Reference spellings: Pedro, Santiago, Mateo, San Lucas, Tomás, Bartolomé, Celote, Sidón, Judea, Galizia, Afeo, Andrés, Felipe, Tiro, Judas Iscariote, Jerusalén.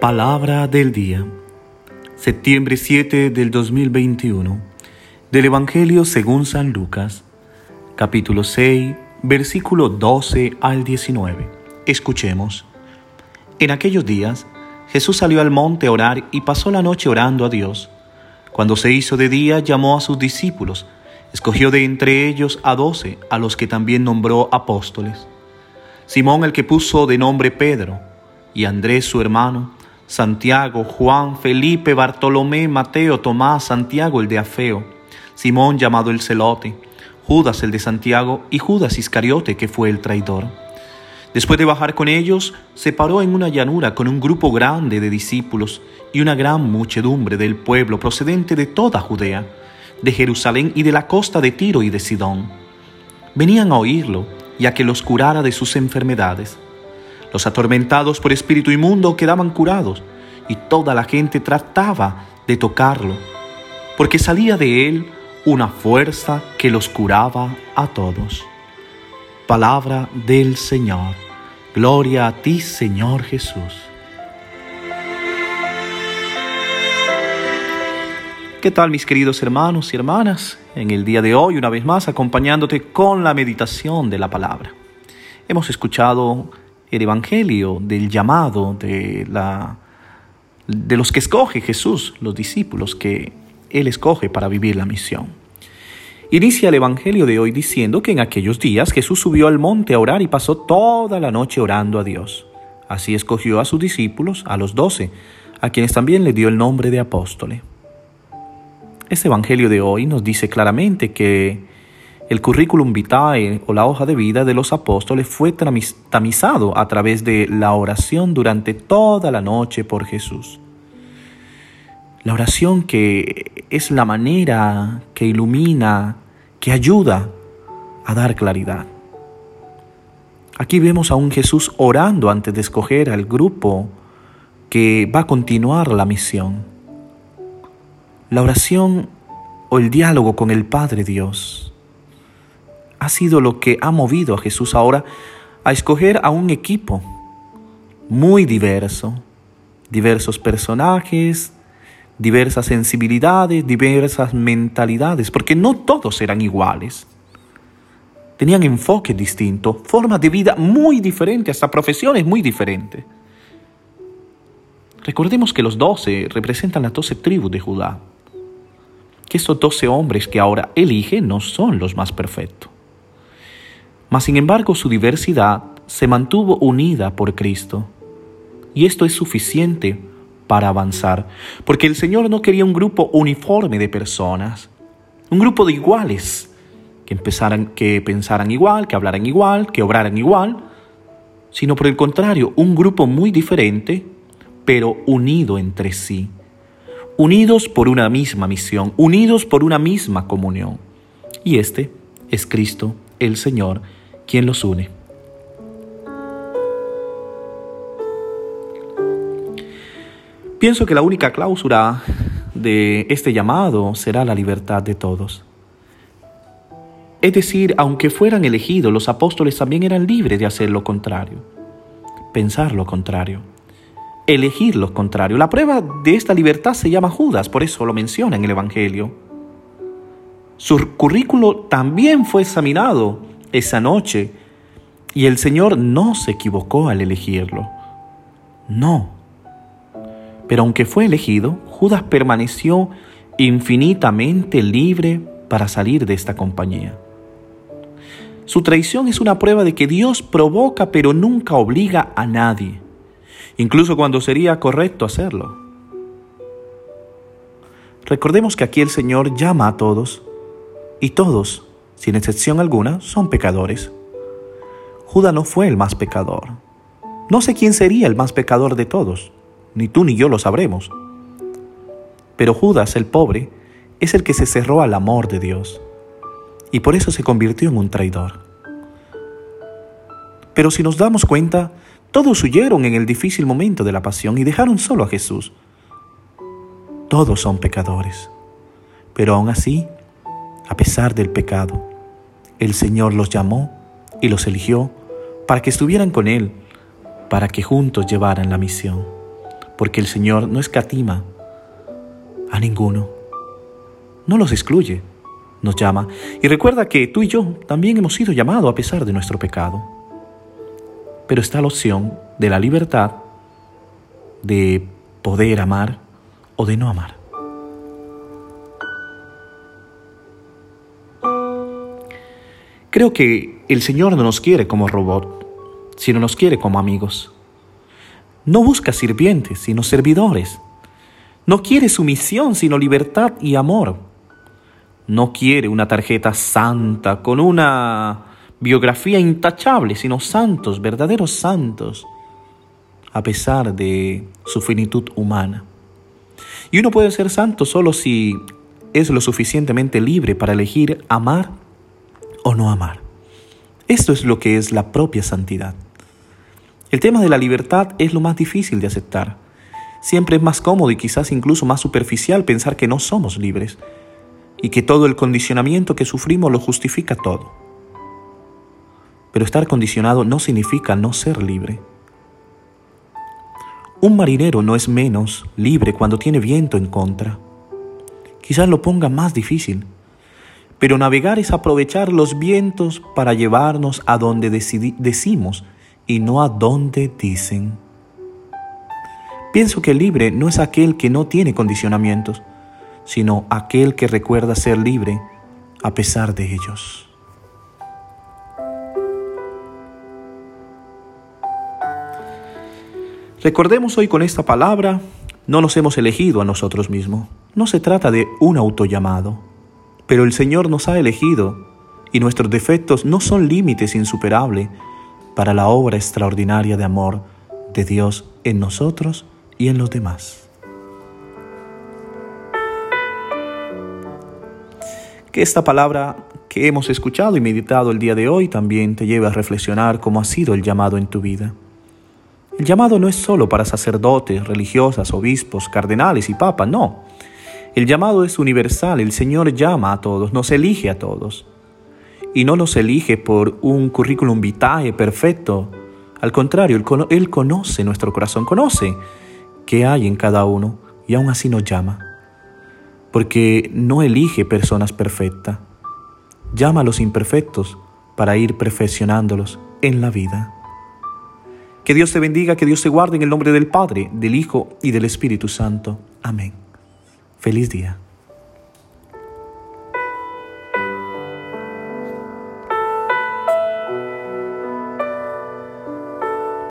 Palabra del día, septiembre 7 del 2021, del Evangelio según San Lucas, capítulo 6, versículo 12 al 19. Escuchemos. En aquellos días, Jesús salió al monte a orar y pasó la noche orando a Dios. Cuando se hizo de día, llamó a sus discípulos, escogió de entre ellos a 12, a los que también nombró apóstoles. Simón, el que puso de nombre Pedro, y Andrés su hermano, Santiago, Juan, Felipe, Bartolomé, Mateo, Tomás, Santiago el de Afeo, Simón llamado el Celote, Judas el de Santiago y Judas Iscariote que fue el traidor. Después de bajar con ellos, se paró en una llanura con un grupo grande de discípulos y una gran muchedumbre del pueblo procedente de toda Judea, de Jerusalén y de la costa de Tiro y de Sidón. Venían a oírlo y a que los curara de sus enfermedades. Los atormentados por espíritu inmundo quedaban curados, y toda la gente trataba de tocarlo, porque salía de él una fuerza que los curaba a todos. Palabra del Señor. Gloria a ti, Señor Jesús. ¿Qué tal, mis queridos hermanos y hermanas? En el día de hoy, una vez más, acompañándote con la meditación de la palabra. Hemos escuchado el Evangelio del llamado de los que escoge Jesús, los discípulos que Él escoge para vivir la misión. Inicia el Evangelio de hoy diciendo que en aquellos días Jesús subió al monte a orar y pasó toda la noche orando a Dios. Así escogió a sus discípulos, a los 12, a quienes también le dio el nombre de apóstoles. Este Evangelio de hoy nos dice claramente que el currículum vitae o la hoja de vida de los apóstoles fue tamizado a través de la oración durante toda la noche por Jesús. La oración que es la manera que ilumina, que ayuda a dar claridad. Aquí vemos a un Jesús orando antes de escoger al grupo que va a continuar la misión. La oración o el diálogo con el Padre Dios ha sido lo que ha movido a Jesús ahora a escoger a un equipo muy diverso, diversos personajes, diversas sensibilidades, diversas mentalidades, porque no todos eran iguales. Tenían enfoques distintos, formas de vida muy diferentes, hasta profesiones muy diferentes. Recordemos que los 12 representan las 12 tribus de Judá, que estos 12 hombres que ahora elige no son los más perfectos. Mas, sin embargo, su diversidad se mantuvo unida por Cristo. Y esto es suficiente para avanzar, porque el Señor no quería un grupo uniforme de personas, un grupo de iguales, que pensaran igual, que hablaran igual, que obraran igual, sino por el contrario, un grupo muy diferente, pero unido entre sí, unidos por una misma misión, unidos por una misma comunión. Y este es Cristo, el Señor, quien los une. Pienso que la única cláusula de este llamado será la libertad de todos. Es decir, aunque fueran elegidos, los apóstoles también eran libres de hacer lo contrario, pensar lo contrario, elegir lo contrario. La prueba de esta libertad se llama Judas, por eso lo menciona en el Evangelio. Su currículo también fue examinado esa noche y el Señor no se equivocó al elegirlo. No. Pero aunque fue elegido, Judas permaneció infinitamente libre para salir de esta compañía. Su traición es una prueba de que Dios provoca pero nunca obliga a nadie, incluso cuando sería correcto hacerlo. Recordemos que aquí el Señor llama a todos. Y todos, sin excepción alguna, son pecadores. Judas no fue el más pecador. No sé quién sería el más pecador de todos, ni tú ni yo lo sabremos. Pero Judas, el pobre, es el que se cerró al amor de Dios, y por eso se convirtió en un traidor. Pero si nos damos cuenta, todos huyeron en el difícil momento de la pasión y dejaron solo a Jesús. Todos son pecadores, pero aún así, a pesar del pecado, el Señor los llamó y los eligió para que estuvieran con Él, para que juntos llevaran la misión, porque el Señor no escatima a ninguno, no los excluye, nos llama. Y recuerda que tú y yo también hemos sido llamados a pesar de nuestro pecado. Pero está la opción de la libertad de poder amar o de no amar. Creo que el Señor no nos quiere como robot, sino nos quiere como amigos. No busca sirvientes, sino servidores. No quiere sumisión, sino libertad y amor. No quiere una tarjeta santa con una biografía intachable, sino santos, verdaderos santos, a pesar de su finitud humana. Y uno puede ser santo solo si es lo suficientemente libre para elegir amar o no amar. Esto es lo que es la propia santidad. El tema de la libertad es lo más difícil de aceptar. Siempre es más cómodo y quizás incluso más superficial pensar que no somos libres y que todo el condicionamiento que sufrimos lo justifica todo. Pero estar condicionado no significa no ser libre. Un marinero no es menos libre cuando tiene viento en contra. Quizás lo ponga más difícil, pero navegar es aprovechar los vientos para llevarnos a donde decimos y no a donde dicen. Pienso que el libre no es aquel que no tiene condicionamientos, sino aquel que recuerda ser libre a pesar de ellos. Recordemos hoy con esta palabra, no nos hemos elegido a nosotros mismos. No se trata de un autollamado, pero el Señor nos ha elegido y nuestros defectos no son límites insuperables para la obra extraordinaria de amor de Dios en nosotros y en los demás. Que esta palabra que hemos escuchado y meditado el día de hoy también te lleve a reflexionar cómo ha sido el llamado en tu vida. El llamado no es solo para sacerdotes, religiosas, obispos, cardenales y papas, no. El llamado es universal, el Señor llama a todos, nos elige a todos. Y no nos elige por un currículum vitae perfecto. Al contrario, Él conoce nuestro corazón, conoce qué hay en cada uno y aún así nos llama. Porque no elige personas perfectas, llama a los imperfectos para ir perfeccionándolos en la vida. Que Dios te bendiga, que Dios te guarde en el nombre del Padre, del Hijo y del Espíritu Santo. Amén. Feliz día.